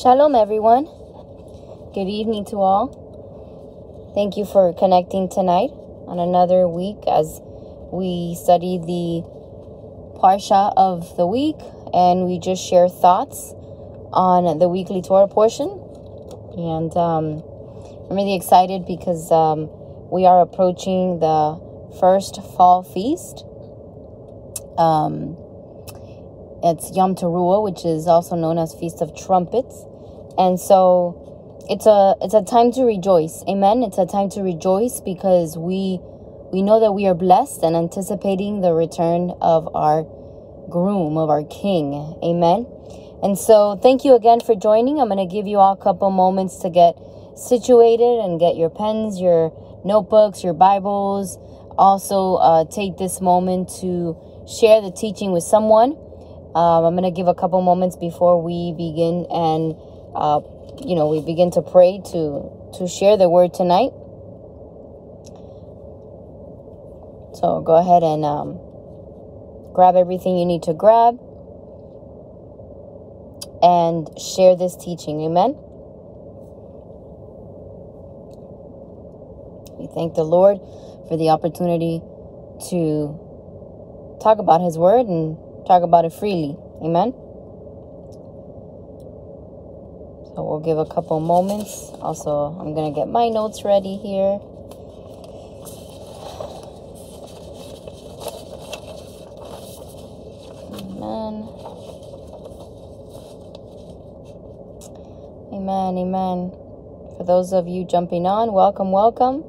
Shalom, everyone. Good evening to all. Thank you for connecting tonight on another week as we study the Parsha of the week, and we just share thoughts on the weekly Torah portion. And I'm really excited because we are approaching the first fall feast. It's Yom Teruah, which is also known as Feast of Trumpets. And so it's a time to rejoice. Amen. It's a time to rejoice because we know that we are blessed and anticipating the return of our groom, of our king. Amen. And so thank you again for joining. I'm going to give you all a couple moments to get situated and get your pens, your notebooks, your Bibles. Also, take this moment to share the teaching with someone. I'm going to give a couple moments before we begin, and, we begin to pray to share the word tonight. So go ahead and grab everything you need to grab and share this teaching. Amen. We thank the Lord for the opportunity to talk about his word and talk about it freely. Amen. So we'll give a couple moments. Also, I'm going to get my notes ready here. Amen. Amen. Amen. For those of you jumping on, welcome, welcome.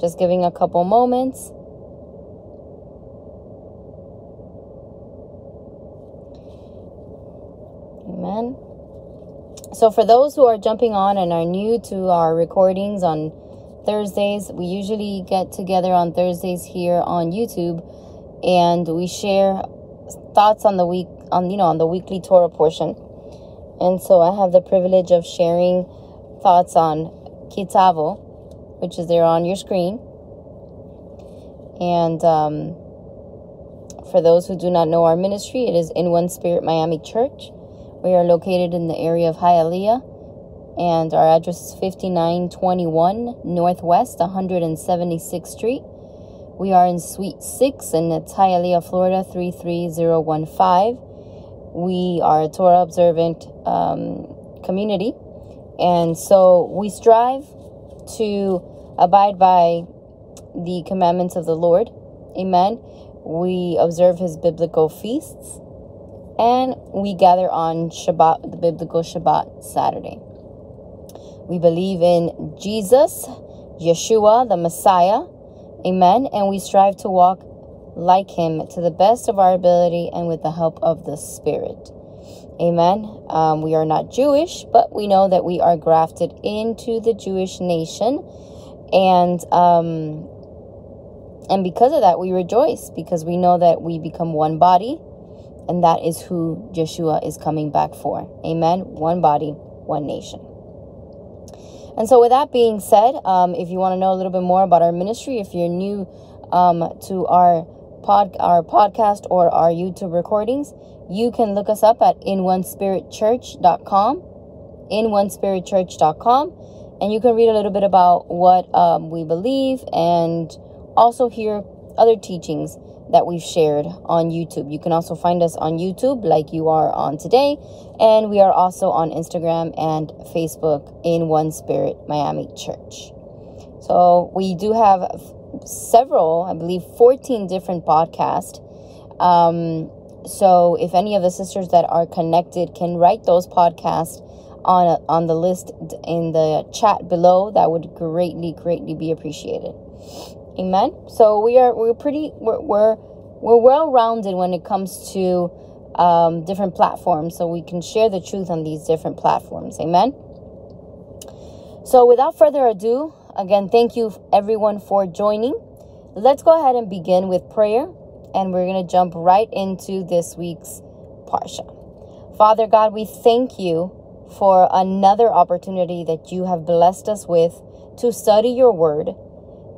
Just giving a couple moments. Amen. So for those who are jumping on and are new to our recordings on Thursdays, we usually get together on Thursdays here on YouTube, and we share thoughts on the week, on the weekly Torah portion. And so I have the privilege of sharing thoughts on Kitavo, which is there on your screen. And for those who do not know our ministry, it is In One Spirit Miami Church. We are located in the area of Hialeah, and our address is 5921 Northwest 176th Street. We are in Suite 6, and it's Hialeah, Florida 33015. We are a Torah observant community, and so we strive to abide by the commandments of the Lord. Amen. We observe his biblical feasts, and we gather on Shabbat, the biblical Shabbat Saturday. We believe in Jesus, Yeshua, the Messiah. Amen. And we strive to walk like him to the best of our ability and with the help of the Spirit. Amen. We are not Jewish, but we know that we are grafted into the Jewish nation. And because of that, we rejoice because we know that we become one body. And that is who Yeshua is coming back for. Amen. One body, one nation. And so with that being said, if you want to know a little bit more about our ministry, if you're new to our podcast or our YouTube recordings, you can look us up at inonespiritchurch.com, inonespiritchurch.com. And you can read a little bit about what we believe, and also hear other teachings that we've shared on YouTube. You can also find us on YouTube like you are on today. And we are also on Instagram and Facebook, In One Spirit Miami Church. So we do have several, I believe 14 different podcasts. So if any of the sisters that are connected can write those podcasts on the list in the chat below, that would greatly, greatly be appreciated. Amen. So we're well-rounded when it comes to different platforms, so we can share the truth on these different platforms. Amen. So without further ado, again, thank you everyone for joining. Let's go ahead and begin with prayer, and we're going to jump right into this week's Parsha. Father God, we thank you for another opportunity that you have blessed us with to study your word,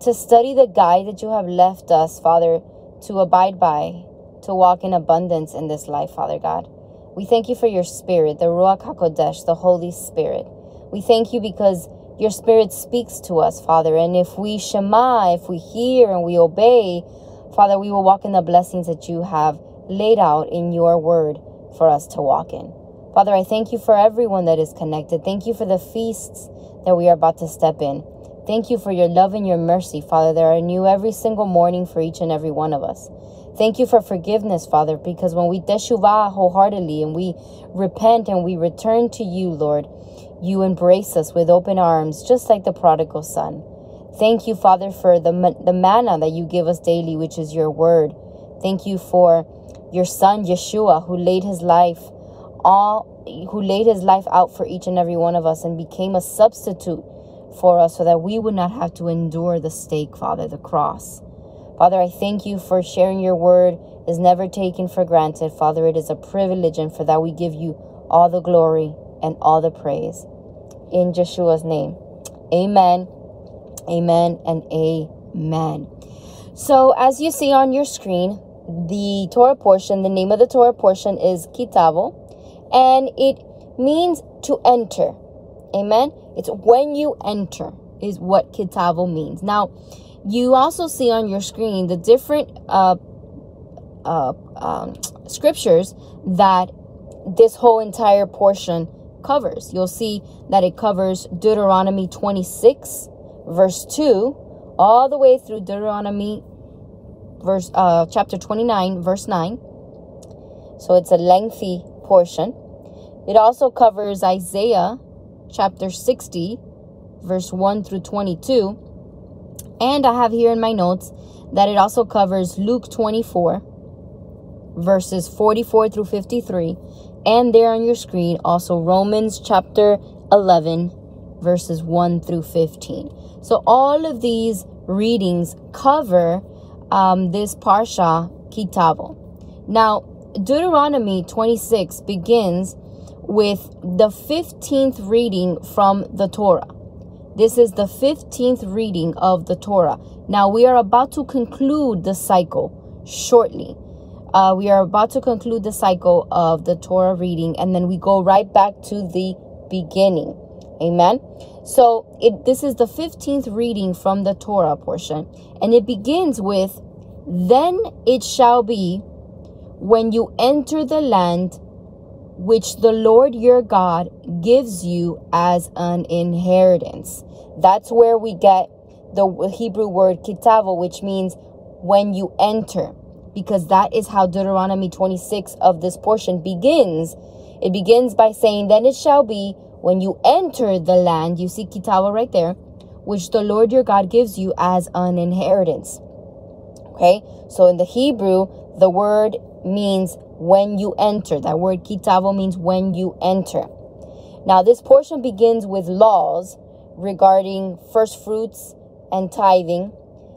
to study the guide that you have left us, Father, to abide by, to walk in abundance in this life, Father God. We thank you for your spirit, the Ruach HaKodesh, the Holy Spirit. We thank you because your spirit speaks to us, Father. And if we shema, if we hear and we obey, Father, we will walk in the blessings that you have laid out in your word for us to walk in. Father, I thank you for everyone that is connected. Thank you for the feasts that we are about to step in. Thank you for your love and your mercy, Father, that are new every single morning for each and every one of us. Thank you for forgiveness, Father, because when we teshuvah wholeheartedly and we repent and we return to you, Lord, you embrace us with open arms, just like the prodigal son. Thank you, Father, for the manna that you give us daily, which is your word. Thank you for your son, Yeshua, who laid his life out for each and every one of us and became a substitute for us so that we would not have to endure the stake, Father, the cross. Father, I thank you for sharing your word is never taken for granted. Father, it is a privilege, and for that we give you all the glory and all the praise. In Yeshua's name, amen, amen, and amen. So as you see on your screen, the Torah portion, the name of the Torah portion is Kitavo, and it means to enter. Amen. It's when you enter is what Kitavo means. Now, you also see on your screen the different scriptures that this whole entire portion covers. You'll see that it covers Deuteronomy 26, verse 2, all the way through Deuteronomy chapter 29, verse 9. So it's a lengthy portion. It also covers Isaiah chapter 60, verse 1 through 22. And I have here in my notes that it also covers Luke 24, verses 44 through 53. And there on your screen, also Romans chapter 11, verses 1 through 15. So all of these readings cover this Parsha Kitavo. Now, Deuteronomy 26 begins with the 15th reading from the Torah. This is the 15th reading of the Torah. Now, we are about to conclude the cycle shortly. We are about to conclude the cycle of the Torah reading, and then we go right back to the beginning. Amen. So, this is the 15th reading from the Torah portion, and it begins with, "Then it shall be when you enter the land which the Lord your God gives you as an inheritance." That's where we get the Hebrew word Kitavo, which means when you enter, because that is how Deuteronomy 26 of this portion begins. It begins by saying, "Then it shall be when you enter the land," you see Kitavo right there, "which the Lord your God gives you as an inheritance." Okay, so in the Hebrew, the word means when you enter. That word Kitavo means when you enter. Now, this portion begins with laws regarding first fruits and tithing.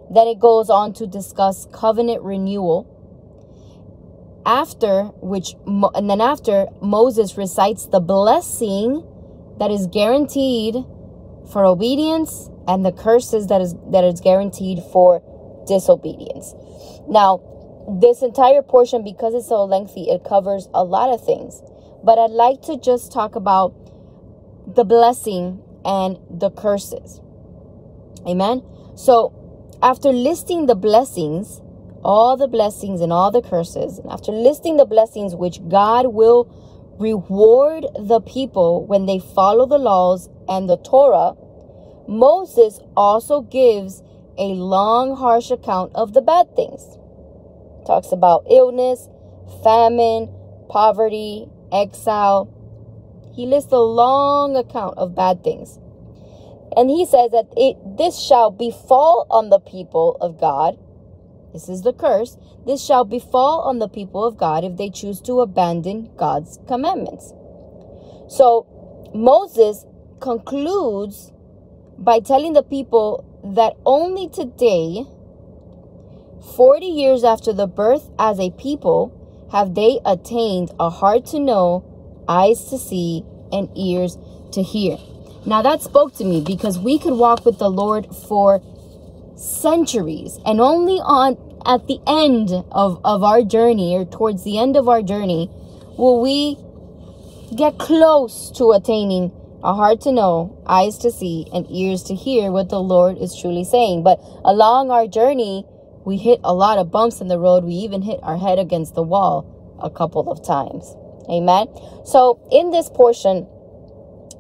Then it goes on to discuss covenant renewal. After Moses recites the blessing that is guaranteed for obedience and the curses that is guaranteed for disobedience. Now, this entire portion, because it's so lengthy, it covers a lot of things. But I'd like to just talk about the blessing and the curses. Amen? So, after listing the blessings, all the blessings and all the curses, and after listing the blessings which God will reward the people when they follow the laws and the Torah, Moses also gives a long, harsh account of the bad things. Talks about illness, famine, poverty, exile. He lists a long account of bad things. And he says that this shall befall on the people of God. This is the curse. This shall befall on the people of God if they choose to abandon God's commandments. So Moses concludes by telling the people that only today, 40 years after the birth as a people, have they attained a heart to know, eyes to see, and ears to hear. Now that spoke to me, because we could walk with the Lord for centuries, and only at the end of our journey, or towards the end of our journey, will we Get close to attaining a heart to know, eyes to see, and ears to hear what the Lord is truly saying. But along our journey, we hit a lot of bumps in the road. We even hit our head against the wall a couple of times. Amen. So in this portion,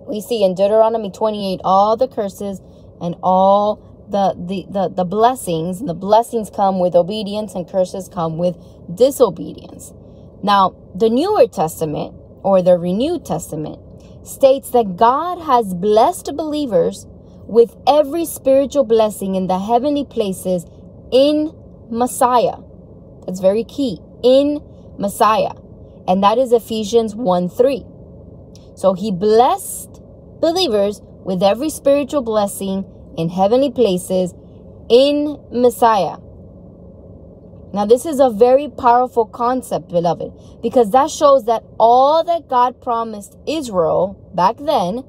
we see in Deuteronomy 28, all the curses and all the blessings. And the blessings come with obedience and curses come with disobedience. Now, the Newer Testament or the Renewed Testament states that God has blessed believers with every spiritual blessing in the heavenly places in Messiah. That's very key. In Messiah. And that is Ephesians 1:3. So he blessed believers with every spiritual blessing in heavenly places in Messiah. Now, this is a very powerful concept, beloved, because that shows that all that God promised Israel back then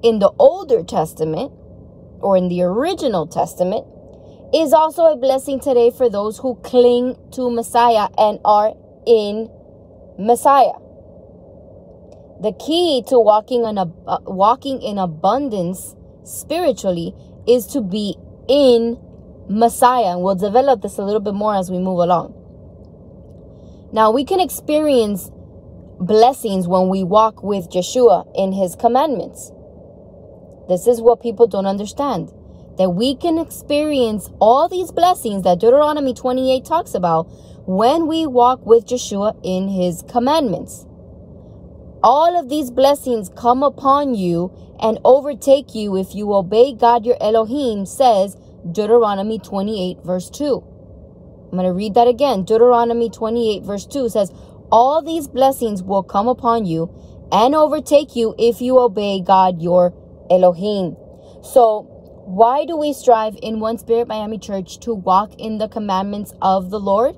in the Older Testament or in the Original Testament is also a blessing today for those who cling to Messiah and are in Messiah. The key to walking in abundance spiritually is to be in Messiah, and we'll develop this a little bit more as we move along. Now, we can experience blessings when we walk with Yeshua in his commandments. This is what people don't understand, that we can experience all these blessings that Deuteronomy 28 talks about when we walk with Yeshua in his commandments. All of these blessings come upon you and overtake you if you obey God your Elohim, says Deuteronomy 28 verse 2. I'm going to read that again. Deuteronomy 28 verse 2 says, all these blessings will come upon you and overtake you if you obey God your Elohim. So why do we strive in One Spirit Miami Church to walk in the commandments of the Lord?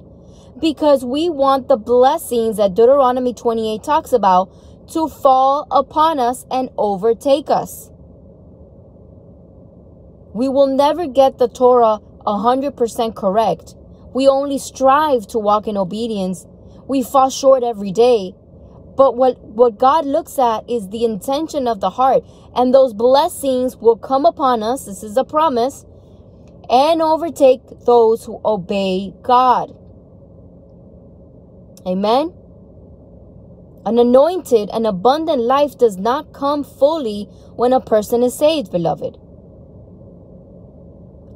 Because we want the blessings that Deuteronomy 28 talks about to fall upon us and overtake us. We will never get the Torah 100% correct. We only strive to walk in obedience. We fall short every day. But what God looks at is the intention of the heart. And those blessings will come upon us. This is a promise. And overtake those who obey God. Amen. An anointed and abundant life does not come fully when a person is saved, beloved.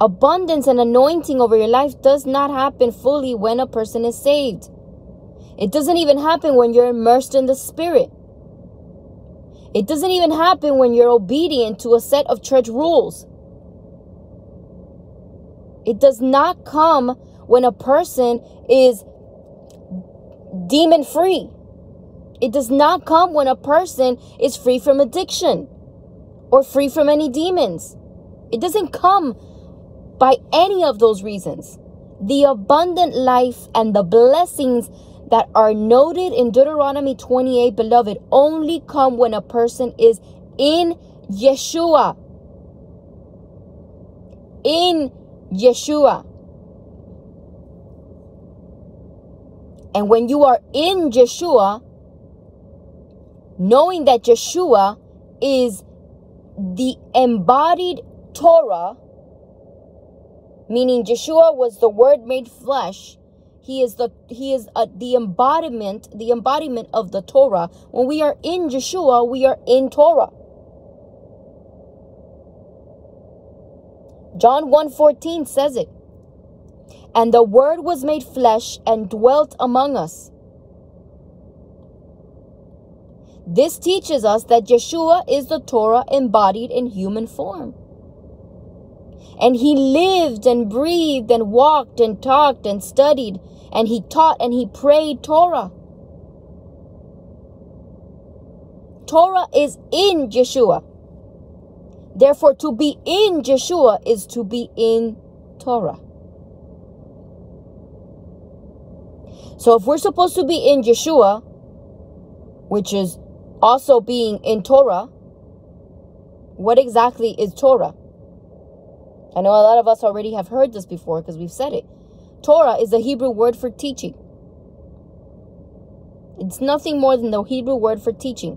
Abundance and anointing over your life does not happen fully when a person is saved. It doesn't even happen when you're immersed in the Spirit. It doesn't even happen when you're obedient to a set of church rules. It does not come when a person is demon-free. It does not come when a person is free from addiction or free from any demons. It doesn't come by any of those reasons. The abundant life and the blessings that are noted in Deuteronomy 28, beloved, only come when a person is in Yeshua. In Yeshua. And when you are in Yeshua, knowing that Yeshua is the embodied Torah, meaning Yeshua was the Word made flesh. He is the embodiment of the Torah. When we are in Yeshua, we are in Torah. John 1:14 says it. And the Word was made flesh and dwelt among us. This teaches us that Yeshua is the Torah embodied in human form. And he lived and breathed and walked and talked and studied. And he taught and he prayed Torah. Torah is in Yeshua. Therefore, to be in Yeshua is to be in Torah. So if we're supposed to be in Yeshua, which is also being in Torah, what exactly is Torah? I know a lot of us already have heard this before because we've said it. Torah is the Hebrew word for teaching. It's nothing more than the Hebrew word for teaching.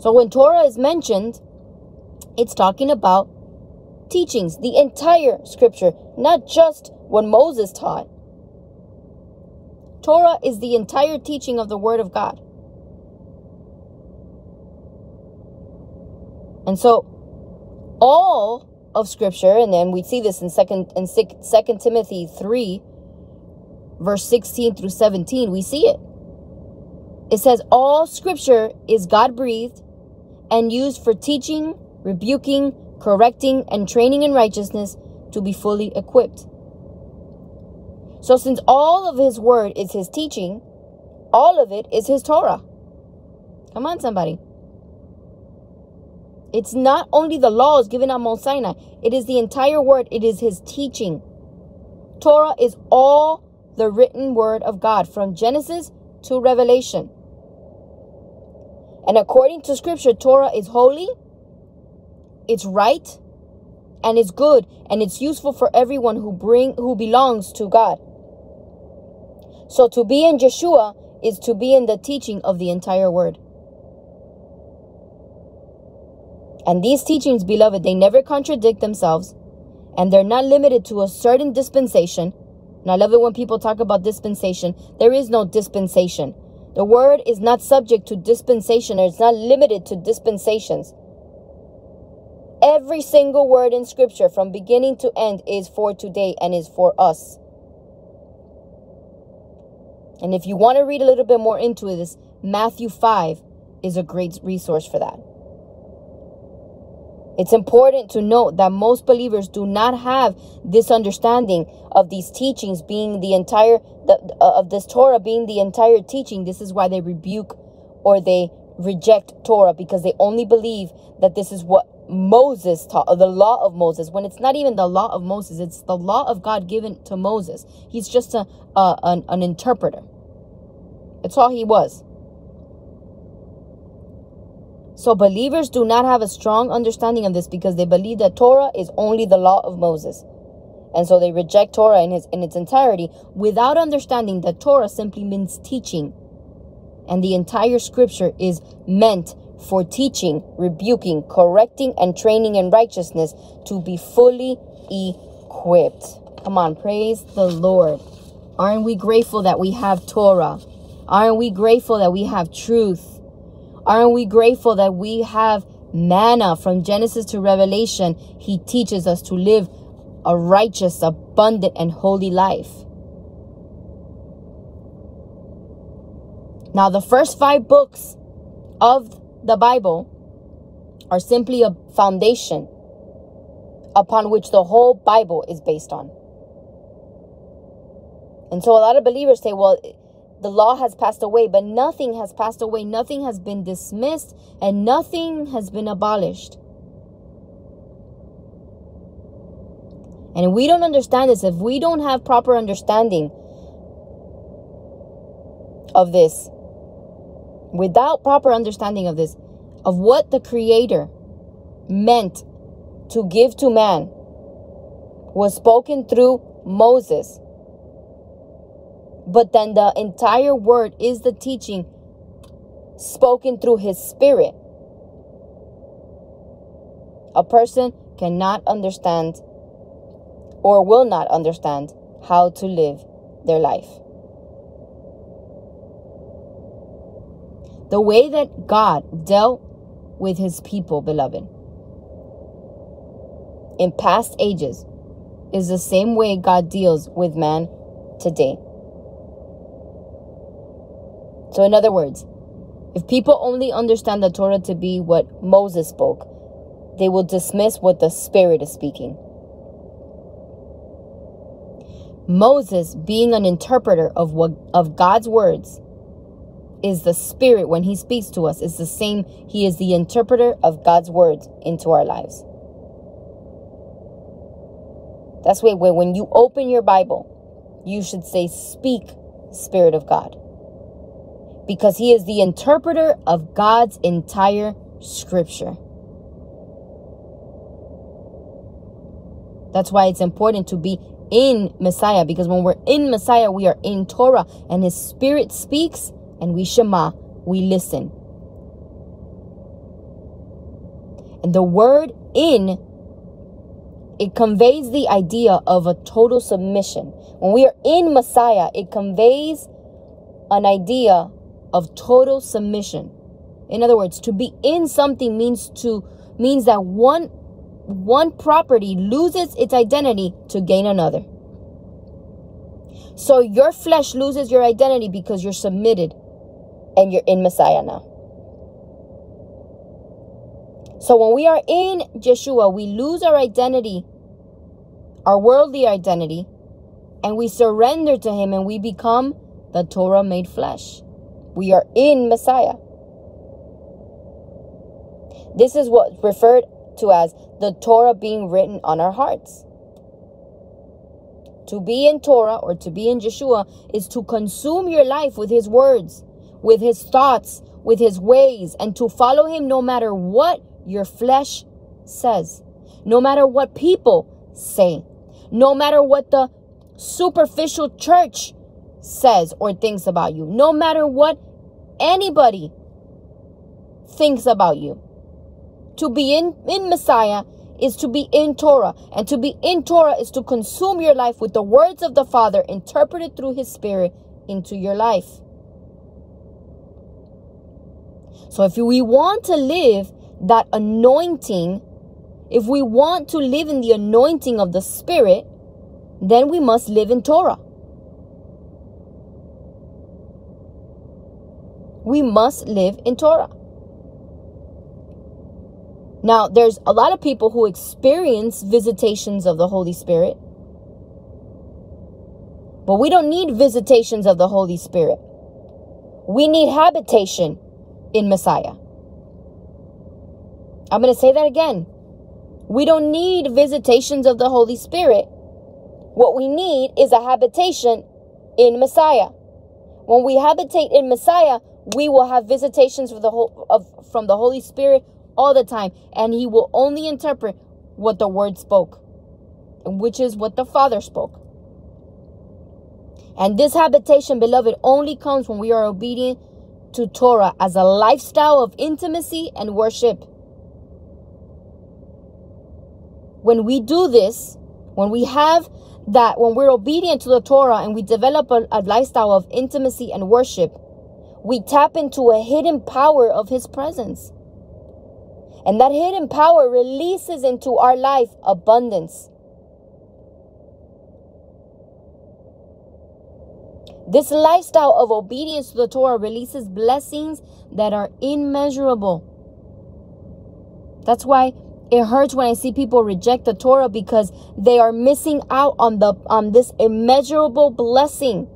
So when Torah is mentioned, it's talking about teachings, the entire scripture, not just what Moses taught. Torah is the entire teaching of the word of God. And so all of scripture, and then we see this in 2 Timothy 3, verse 16 through 17, we see it. It says, all scripture is God-breathed and used for teaching, rebuking, correcting, and training in righteousness to be fully equipped. So since all of his word is his teaching, all of it is his Torah. Come on, somebody. It's not only the laws given on Mount Sinai. It is the entire word. It is his teaching. Torah is all the written word of God from Genesis to Revelation. And according to scripture, Torah is holy, it's right, and it's good, and it's useful for everyone who belongs to God. So to be in Yeshua is to be in the teaching of the entire word. And these teachings, beloved, they never contradict themselves, and they're not limited to a certain dispensation. And I love it when people talk about dispensation. There is no dispensation. The word is not subject to dispensation, or it's not limited to dispensations. Every single word in scripture from beginning to end is for today and is for us. And if you want to read a little bit more into this, Matthew 5 is a great resource for that. It's important to note that most believers do not have this understanding of these teachings being the entire, of this Torah being the entire teaching. This is why they rebuke or they reject Torah, because they only believe that this is what Moses taught, or the law of Moses, when it's not even the law of Moses. It's the law of God given to Moses. He's just an interpreter. That's all he was. So believers do not have a strong understanding of this because they believe that Torah is only the law of Moses. And so they reject Torah in its entirety without understanding that Torah simply means teaching. And the entire scripture is meant for teaching, rebuking, correcting, and training in righteousness to be fully equipped. Come on, praise the Lord. Aren't we grateful that we have Torah? Aren't we grateful that we have truth? Aren't we grateful that we have manna from Genesis to Revelation? He teaches us to live a righteous, abundant, and holy life. Now, the first 5 books of the Bible are simply a foundation upon which the whole Bible is based on. And so a lot of believers say, well, the law has passed away, but nothing has passed away. Nothing has been dismissed and nothing has been abolished. And we don't understand this. If we don't have proper understanding of this, without proper understanding of this, of what the Creator meant to give to man, was spoken through Moses. But then the entire word is the teaching spoken through his spirit. A person cannot understand or will not understand how to live their life. The way that God dealt with his people, beloved, in past ages is the same way God deals with man today. So in other words, if people only understand the Torah to be what Moses spoke, they will dismiss what the Spirit is speaking. Moses, being an interpreter of God's words, is the Spirit when he speaks to us. It's the same. He is the interpreter of God's words into our lives. That's why when you open your Bible, you should say, "Speak, Spirit of God." Because he is the interpreter of God's entire scripture. That's why it's important to be in Messiah. Because when we're in Messiah, we are in Torah. And his spirit speaks and we shema, we listen. And the word in, it conveys the idea of a total submission. When we are in Messiah, it conveys an idea of total submission. In other words, to be in something means that one property loses its identity to gain another. So your flesh loses your identity because you're submitted and you're in Messiah now. So when we are in Yeshua, we lose our identity, our worldly identity, and we surrender to him and we become the Torah made flesh. We are in Messiah. This is what's referred to as the Torah being written on our hearts. To be in Torah or to be in Yeshua is to consume your life with his words, with his thoughts, with his ways, and to follow him no matter what your flesh says, no matter what people say, no matter what the superficial church says or thinks about you, no matter what anybody thinks about you. To be in Messiah is to be in Torah, and to be in Torah is to consume your life with the words of the Father interpreted through his Spirit into your life. So if we want to live that anointing, if we want to live in the anointing of the Spirit, then we must live in Torah. We must live in Torah. Now, there's a lot of people who experience visitations of the Holy Spirit, but we don't need visitations of the Holy Spirit. We need habitation in Messiah. I'm going to say that again. We don't need visitations of the Holy Spirit. What we need is a habitation in Messiah. When we habitate in Messiah, we will have visitations from the Holy Spirit all the time. And he will only interpret what the Word spoke, which is what the Father spoke. And this habitation, beloved, only comes when we are obedient to Torah as a lifestyle of intimacy and worship. When we do this, when we have that, when we're obedient to the Torah and we develop a lifestyle of intimacy and worship, we tap into a hidden power of his presence. And that hidden power releases into our life abundance. This lifestyle of obedience to the Torah releases blessings that are immeasurable. That's why it hurts when I see people reject the Torah, because they are missing out on this immeasurable blessing.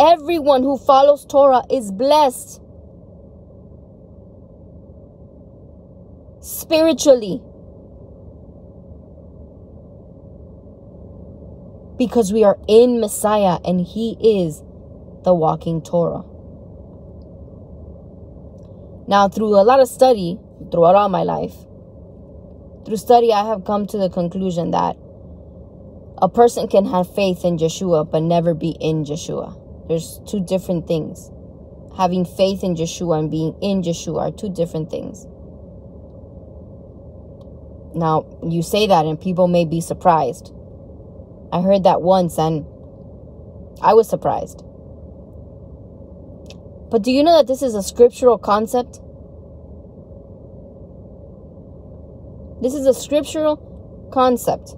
Everyone who follows Torah is blessed spiritually, because we are in Messiah and he is the walking Torah. Now, through a lot of study throughout all my life, through study, I have come to the conclusion that a person can have faith in Yeshua but never be in Yeshua. There's two different things. Having faith in Yeshua and being in Yeshua are two different things. Now, you say that and people may be surprised. I heard that once and I was surprised. But do you know that this is a scriptural concept? This is a scriptural concept.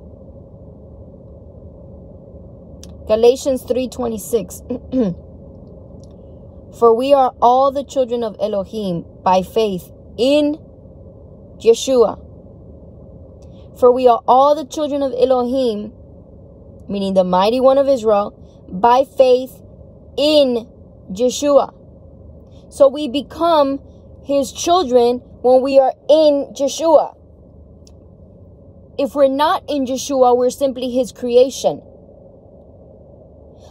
Galatians 3:26. For we are all the children of Elohim by faith in Yeshua. For we are all the children of Elohim, meaning the Mighty One of Israel, by faith in Yeshua. So we become his children when we are in Yeshua. If we're not in Yeshua, we're simply his creation.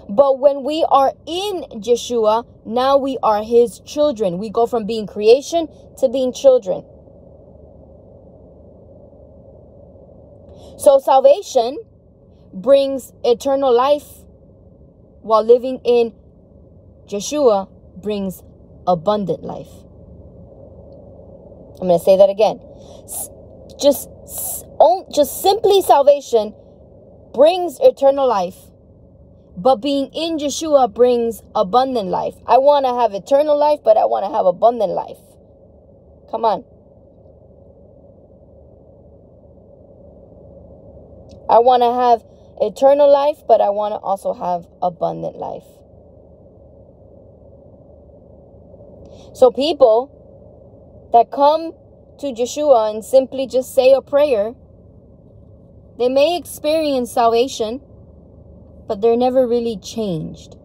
But when we are in Yeshua, now we are his children. We go from being creation to being children. So salvation brings eternal life while living in Yeshua brings abundant life. I'm going to say that again. Just simply salvation brings eternal life, but being in Yeshua brings abundant life. I want to have eternal life, but I want to have abundant life. Come on. I want to have eternal life, but I want to also have abundant life. So people that come to Yeshua and simply just say a prayer, they may experience salvation, but they're never really changed.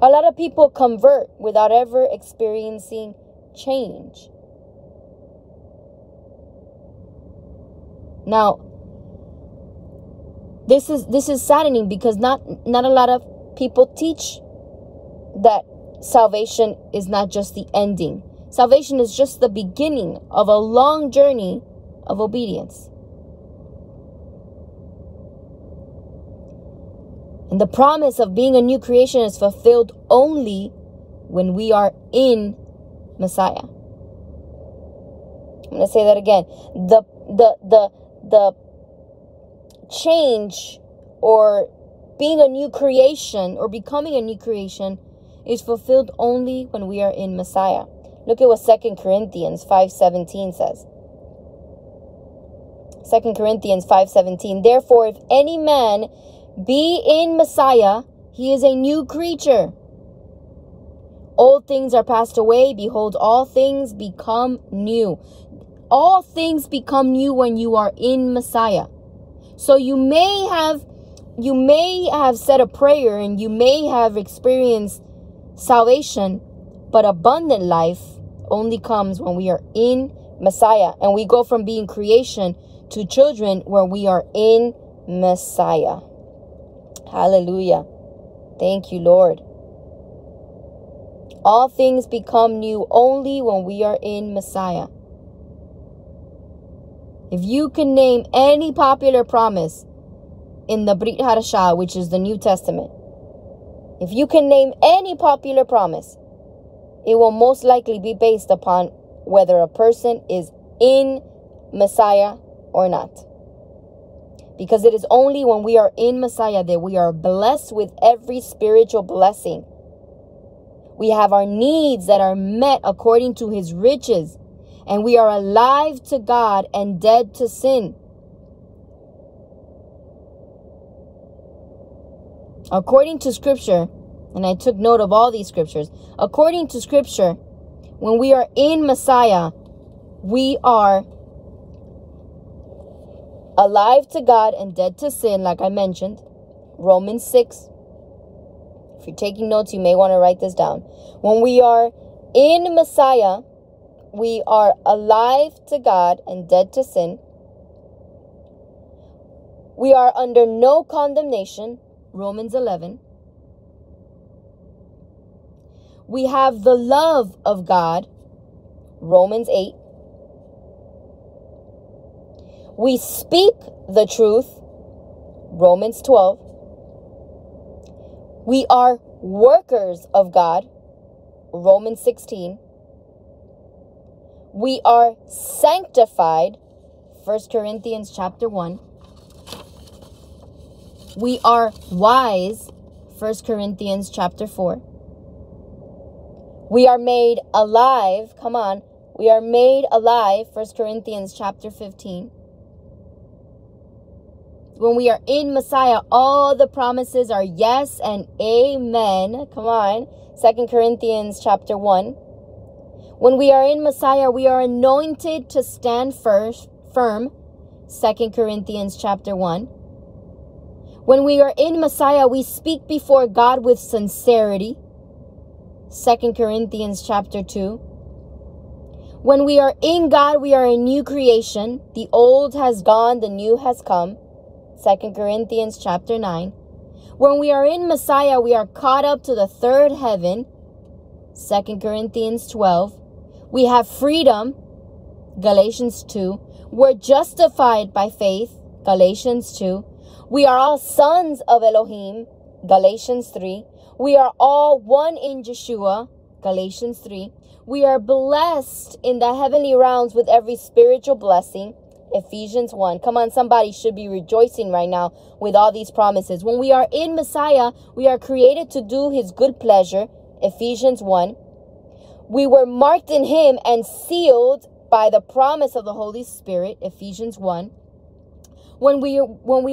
A lot of people convert without ever experiencing change. Now, this is saddening, because not a lot of people teach that salvation is not just the ending. Salvation is just the beginning of a long journey of obedience. And the promise of being a new creation is fulfilled only when we are in Messiah. I'm going to say that again. The change, or being a new creation, or becoming a new creation, is fulfilled only when we are in Messiah. Look at what 2 Corinthians 5:17 says. 2 Corinthians 5:17. Therefore, if any man be in Messiah, he is a new creature. Old things are passed away. Behold, all things become new. All things become new when you are in Messiah. So you may have said a prayer, and you may have experienced salvation, but abundant life only comes when we are in Messiah. And we go from being creation to children when we are in Messiah. Hallelujah. Thank you, Lord. All things become new only when we are in Messiah. If you can name any popular promise in the Brit Hadashah, which is the New Testament, if you can name any popular promise, it will most likely be based upon whether a person is in Messiah or not. Because it is only when we are in Messiah that we are blessed with every spiritual blessing. We have our needs that are met according to His riches. And we are alive to God and dead to sin. According to Scripture, and I took note of all these Scriptures, according to Scripture, when we are in Messiah, we are alive to God and dead to sin, like I mentioned. Romans 6. If you're taking notes, you may want to write this down. When we are in Messiah, we are alive to God and dead to sin. We are under no condemnation, Romans 11. We have the love of God, Romans 8. We speak the truth, Romans 12. We are workers of God, Romans 16. We are sanctified, 1 Corinthians chapter 1. We are wise, 1 Corinthians chapter 4. We are made alive, come on. We are made alive, 1 Corinthians chapter 15. When we are in Messiah, all the promises are yes and amen. Come on, 2 Corinthians chapter 1. When we are in Messiah, we are anointed to stand firm, 2 Corinthians chapter 1. When we are in Messiah, we speak before God with sincerity, 2 Corinthians chapter 2. When we are in God, we are a new creation. The old has gone, the new has come, 2 Corinthians chapter 9. When we are in Messiah, we are caught up to the third heaven, 2 Corinthians 12. We have freedom, Galatians 2. We're justified by faith, Galatians 2. We are all sons of Elohim, Galatians 3. We are all one in Yeshua. Galatians 3. We are blessed in the heavenly realms with every spiritual blessing. Ephesians 1. Come on, somebody should be rejoicing right now with all these promises. When we are in Messiah, we are created to do his good pleasure. Ephesians 1. We were marked in him and sealed by the promise of the Holy Spirit. Ephesians 1. When we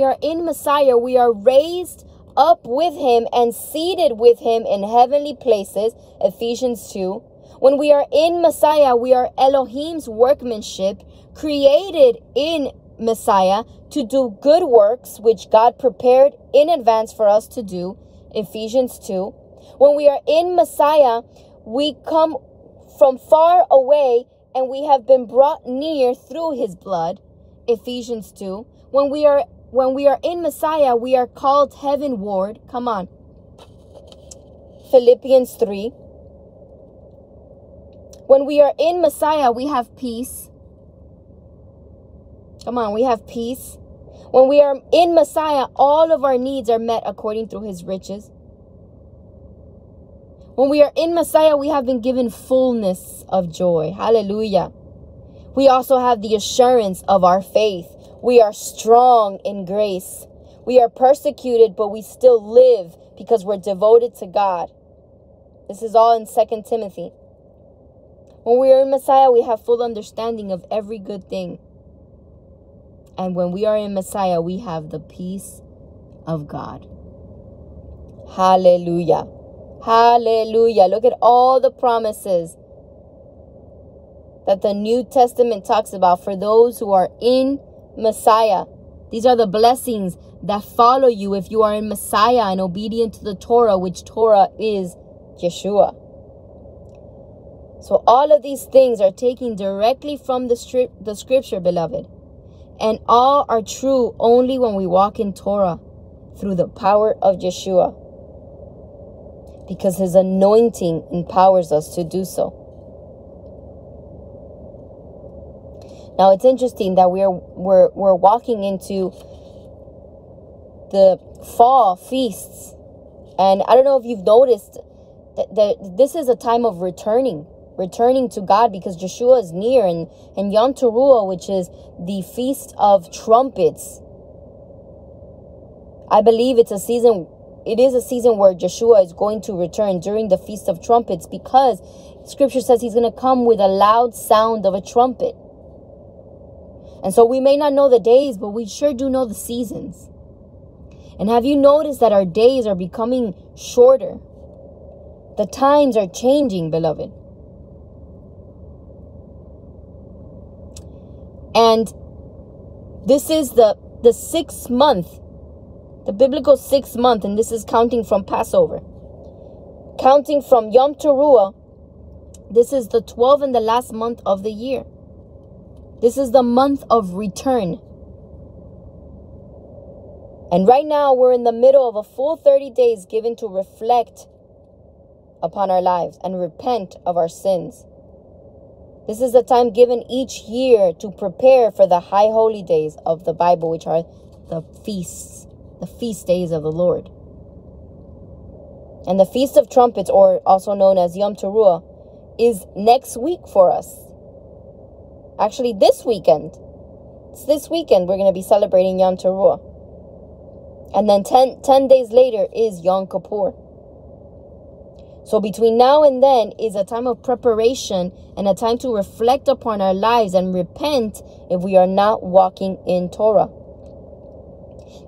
are in Messiah, we are raised up with him and seated with him in heavenly places. Ephesians 2. When we are in Messiah, we are Elohim's workmanship, created in Messiah to do good works, which God prepared in advance for us to do. Ephesians 2. When we are in Messiah, we come from far away and we have been brought near through his blood. Ephesians 2. When we are in Messiah, we are called heavenward. Come on. Philippians 3. When we are in Messiah, we have peace. Come on, we have peace. When we are in Messiah, all of our needs are met according to his riches. When we are in Messiah, we have been given fullness of joy. Hallelujah. We also have the assurance of our faith. We are strong in grace. We are persecuted, but we still live because we're devoted to God. This is all in 2 Timothy. When we are in Messiah, we have full understanding of every good thing. And when we are in Messiah, we have the peace of God. Hallelujah. Hallelujah. Look at all the promises that the New Testament talks about for those who are in Messiah. These are the blessings that follow you if you are in Messiah and obedient to the Torah, which Torah is Yeshua. So all of these things are taken directly from the scripture, beloved. And all are true only when we walk in Torah through the power of Yeshua, because his anointing empowers us to do so. Now, it's interesting that we're walking into the fall feasts. And I don't know if you've noticed that this is a time of returning to God, because Yeshua is near, and Yom Teruah, which is the Feast of Trumpets. I believe it is a season where Yeshua is going to return during the Feast of Trumpets, because scripture says he's going to come with a loud sound of a trumpet. And so we may not know the days, but we sure do know the seasons. And have you noticed that our days are becoming shorter? The times are changing, beloved. And this is the 6th month, the biblical 6th month, and this is counting from Passover. Counting from Yom Teruah, this is the 12th and the last month of the year. This is the month of return. And right now we're in the middle of a full 30 days given to reflect upon our lives and repent of our sins. This is the time given each year to prepare for the high holy days of the Bible, which are the feasts, the feast days of the Lord. And the Feast of Trumpets, or also known as Yom Teruah, is next week for us. Actually, this weekend. It's this weekend we're going to be celebrating Yom Teruah. And then 10 days later is Yom Kippur. So between now and then is a time of preparation and a time to reflect upon our lives and repent if we are not walking in Torah.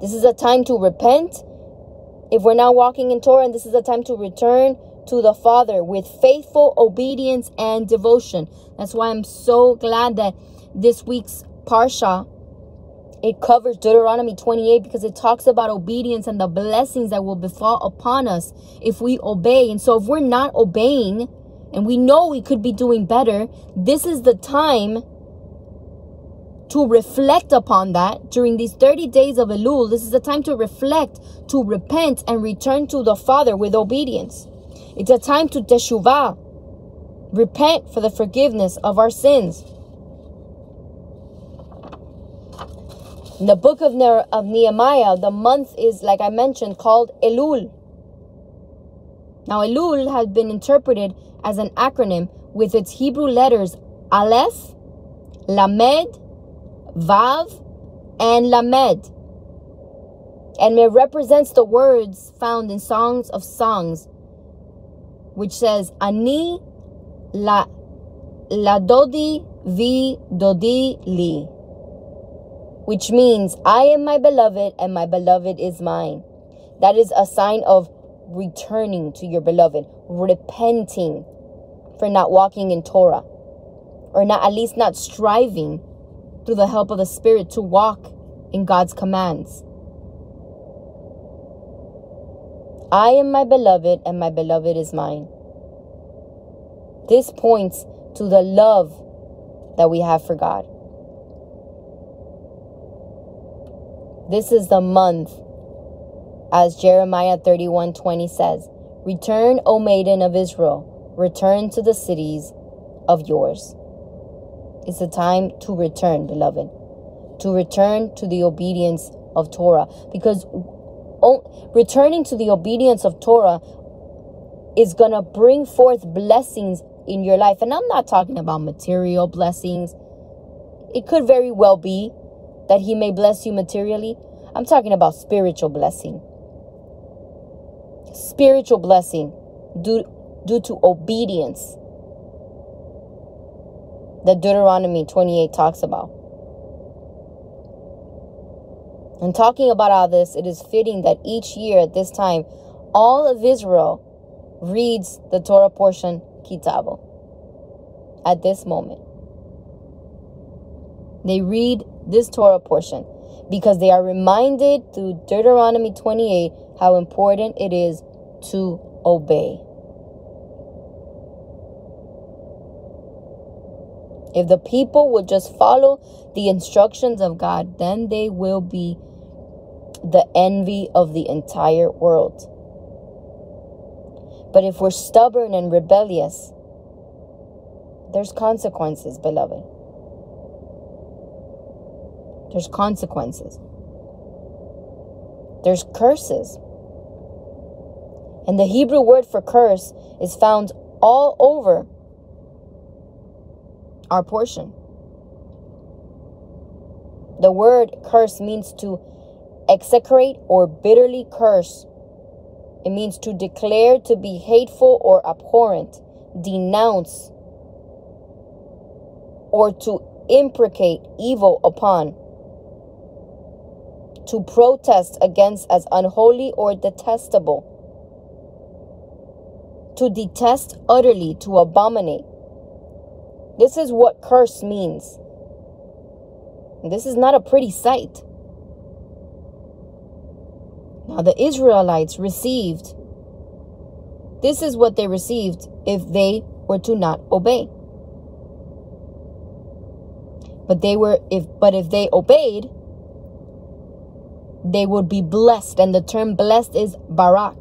This is a time to repent if we're not walking in Torah, and this is a time to return to the Father with faithful obedience and devotion. That's why I'm so glad that this week's Parsha, it covers Deuteronomy 28, because it talks about obedience and the blessings that will befall upon us if we obey. And so if we're not obeying and we know we could be doing better, this is the time to reflect upon that. During these 30 days of Elul, this is the time to reflect, to repent, and return to the Father with obedience. It's a time to teshuvah, repent for the forgiveness of our sins. In the book of Nehemiah, the month is, like I mentioned, called Elul. Now, Elul has been interpreted as an acronym with its Hebrew letters Aleph, Lamed, Vav, and Lamed. And it represents the words found in Songs of Songs, which says, Ani la dodi vi dodi li, which means, I am my beloved and my beloved is mine. That is a sign of returning to your beloved, repenting for not walking in Torah, or not, at least not striving through the help of the Spirit to walk in God's commands. I am my beloved and my beloved is mine. This points to the love that we have for God. This is the month, as Jeremiah 31:20 says, Return, O maiden of Israel, return to the cities of yours. It's the time to return, beloved, to return to the obedience of Torah. Because returning to the obedience of Torah is going to bring forth blessings in your life. And I'm not talking about material blessings. It could very well be that he may bless you materially. I'm talking about spiritual blessing. Spiritual blessing due to obedience that Deuteronomy 28 talks about. And talking about all this, it is fitting that each year at this time, all of Israel reads the Torah portion, Kitavo. At this moment, they read this Torah portion because they are reminded through Deuteronomy 28 how important it is to obey. If the people would just follow the instructions of God, then they will be the envy of the entire world. But if we're stubborn and rebellious, there's consequences, beloved. There's consequences. There's curses. And the Hebrew word for curse is found all over our portion. The word curse means to execrate or bitterly curse. It means to declare to be hateful or abhorrent, denounce, or to imprecate evil upon, to protest against as unholy or detestable, to detest utterly, to abominate. This is what curse means. This is not a pretty sight. Now the Israelites received, this is what they received if they were to not obey. But if they obeyed, they would be blessed. And the term blessed is barak.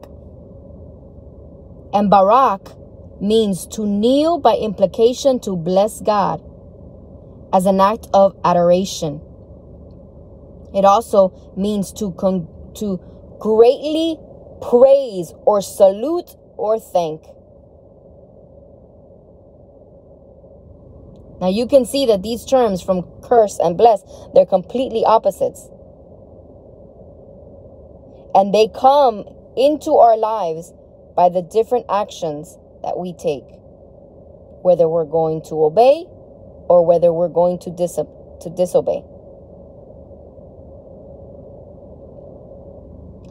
And barak means to kneel by implication to bless God as an act of adoration. It also means to greatly praise or salute or thank. Now you can see that these terms from curse and bless, they're completely opposites. And they come into our lives by the different actions that we take, whether we're going to obey or whether we're going to disobey.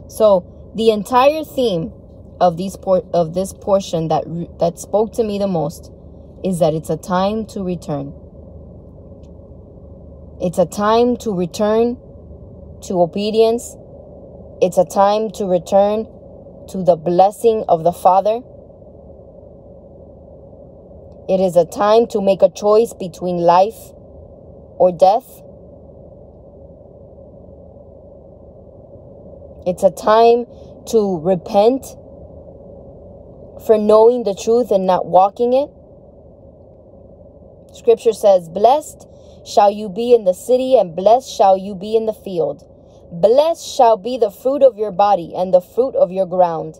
So the entire theme of this portion that spoke to me the most is that it's a time to return. It's a time to return to obedience. It's a time to return to the blessing of the Father. It is a time to make a choice between life or death. It's a time to repent for knowing the truth and not walking it. Scripture says, Blessed shall you be in the city, and blessed shall you be in the field. Blessed shall be the fruit of your body, and the fruit of your ground,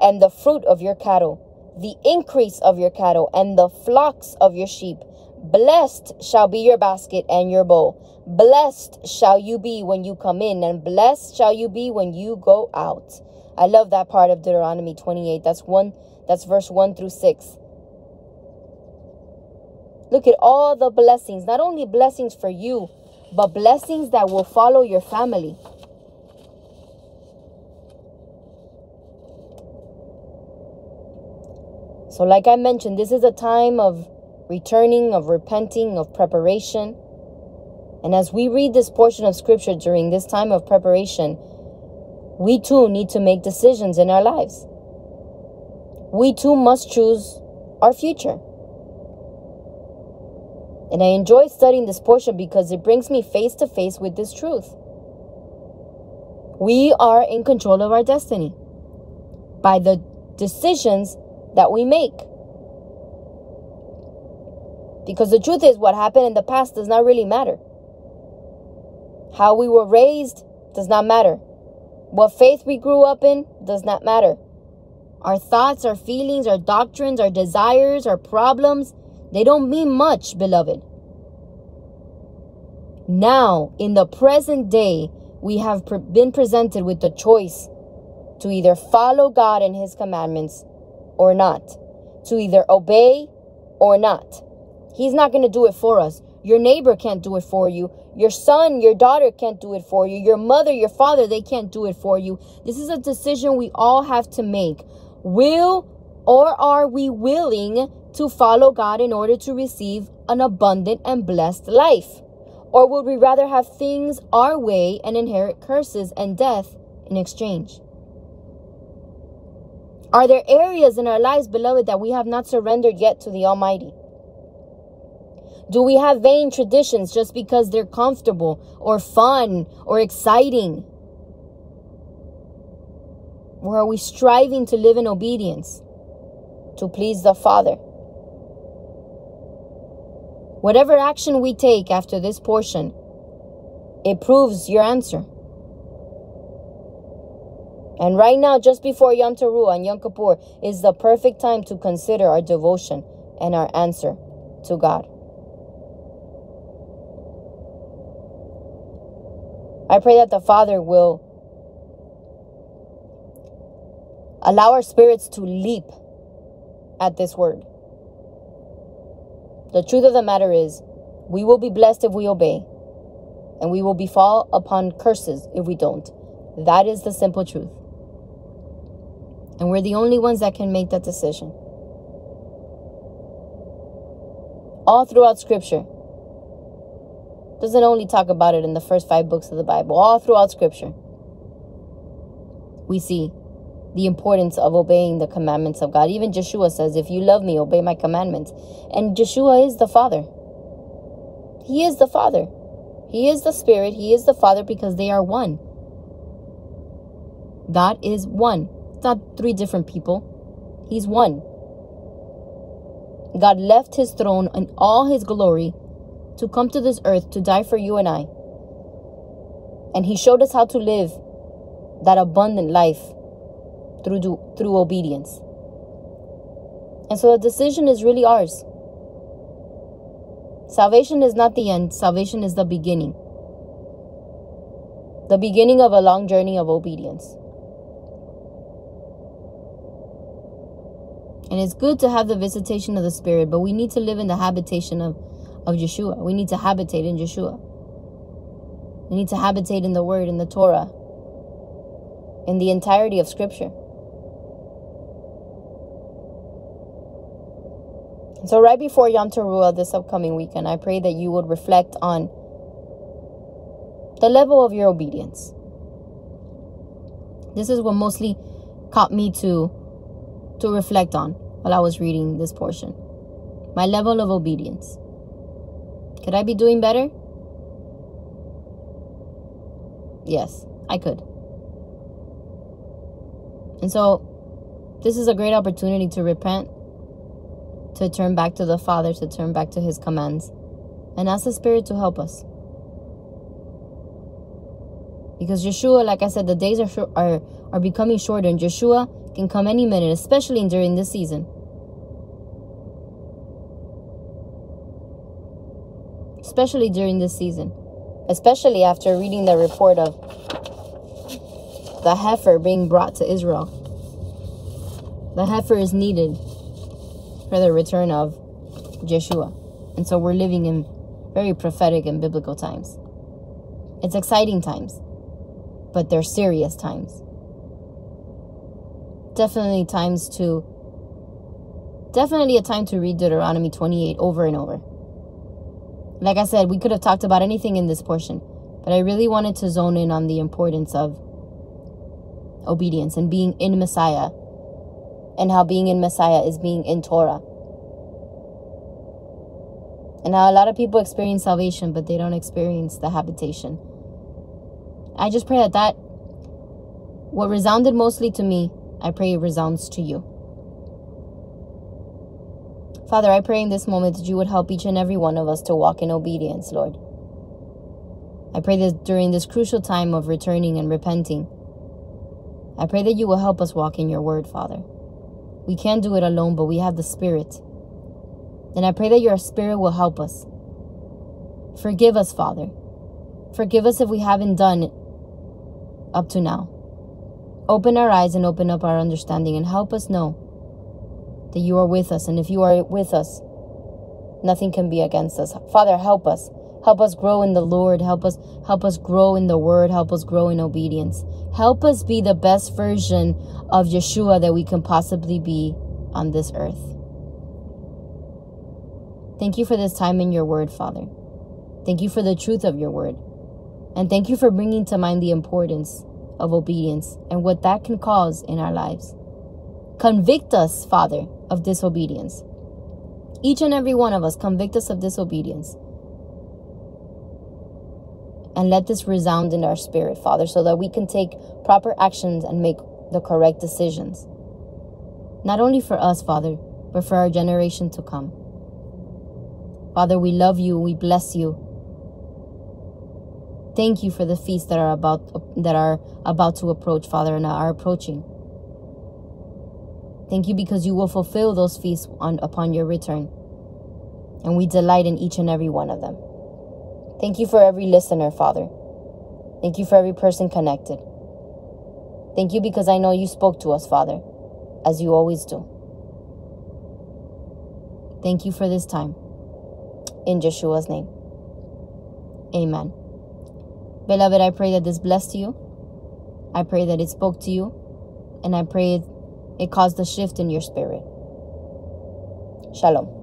and the fruit of your cattle, the increase of your cattle, and the flocks of your sheep. Blessed shall be your basket and your bowl. Blessed shall you be when you come in, and blessed shall you be when you go out. I love that part of Deuteronomy 28. That's verse 1 through 6. Look at all the blessings. Not only blessings for you, but blessings that will follow your family. So like I mentioned, this is a time of returning, of repenting, of preparation. And as we read this portion of scripture during this time of preparation, we too need to make decisions in our lives. We too must choose our future. And I enjoy studying this portion because it brings me face to face with this truth. We are in control of our destiny by the decisions that we make. Because the truth is, what happened in the past does not really matter. How we were raised does not matter. What faith we grew up in does not matter. Our thoughts, our feelings, our doctrines, our desires, our problems, they don't mean much, beloved. Now, in the present day, we have been presented with the choice to either follow God and His commandments or not, to either obey or not. He's not going to do it for us. Your neighbor can't do it for you. Your son, your daughter can't do it for you. Your mother, your father, they can't do it for you. This is a decision we all have to make. Will or are we willing to follow God in order to receive an abundant and blessed life? Or would we rather have things our way and inherit curses and death in exchange? Are there areas in our lives, beloved, that we have not surrendered yet to the Almighty? Do we have vain traditions just because they're comfortable or fun or exciting? Or are we striving to live in obedience to please the Father? Whatever action we take after this portion, it proves your answer. And right now, just before Yom Teruah and Yom Kippur, is the perfect time to consider our devotion and our answer to God. I pray that the Father will allow our spirits to leap at this word. The truth of the matter is, we will be blessed if we obey, and we will befall upon curses if we don't. That is the simple truth. And we're the only ones that can make that decision. All throughout Scripture, doesn't only talk about it in the first 5 books of the Bible. All throughout Scripture, we see the importance of obeying the commandments of God. Even Yeshua says, if you love me, obey my commandments. And Yeshua is the Father. He is the Father. He is the Spirit. He is the Father, because they are one. God is one. It's not 3 different people. He's one. God left His throne in all His glory to come to this earth to die for you and I. And He showed us how to live that abundant life through obedience. And so the decision is really ours. Salvation is not the end. Salvation is the beginning. The beginning of a long journey of obedience. And it's good to have the visitation of the Spirit, but we need to live in the habitation of Yeshua. We need to habitate in Yeshua. We need to habitate in the Word, in the Torah, in the entirety of Scripture. And so right before Yom Teruah this upcoming weekend, I pray that you would reflect on the level of your obedience. This is what mostly caught me to reflect on while I was reading this portion. My level of obedience. Could I be doing better? Yes, I could. And so, this is a great opportunity to repent, to turn back to the Father, to turn back to His commands, and ask the Spirit to help us. Because Yeshua, like I said, the days are becoming shorter, and Yeshua can come any minute, especially during this season. Especially during this season. Especially after reading the report of the heifer being brought to Israel. The heifer is needed for the return of Yeshua. And so we're living in very prophetic and biblical times. It's exciting times, but they're serious times. Definitely a time to read Deuteronomy 28 over and over. Like I said, we could have talked about anything in this portion, but I really wanted to zone in on the importance of obedience and being in Messiah, and how being in Messiah is being in Torah. And how a lot of people experience salvation, but they don't experience the habitation. I just pray that what resounded mostly to me, I pray it resounds to you. Father, I pray in this moment that you would help each and every one of us to walk in obedience, Lord. I pray that during this crucial time of returning and repenting, I pray that you will help us walk in your word, Father. We can't do it alone, but we have the Spirit. And I pray that your Spirit will help us. Forgive us, Father. Forgive us if we haven't done it up to now. Open our eyes and open up our understanding and help us know that you are with us, and if you are with us, nothing can be against us. Father, help us. Help us grow in the Lord. Help us grow in the word. Help us grow in obedience. Help us be the best version of Yeshua that we can possibly be on this earth. Thank you for this time in your word, Father. Thank you for the truth of your word. And thank you for bringing to mind the importance of obedience and what that can cause in our lives. Convict us, Father, of disobedience. Each and every one of us, convict us of disobedience. And let this resound in our spirit, Father, so that we can take proper actions and make the correct decisions. Not only for us, Father, but for our generation to come. Father, we love you. We bless you. Thank you for the feasts that are about to approach, Father, and are approaching. Thank you because you will fulfill those feasts upon your return. And we delight in each and every one of them. Thank you for every listener, Father. Thank you for every person connected. Thank you because I know you spoke to us, Father, as you always do. Thank you for this time. In Yeshua's name. Amen. Beloved, I pray that this blessed you. I pray that it spoke to you. And I pray it caused a shift in your spirit. Shalom.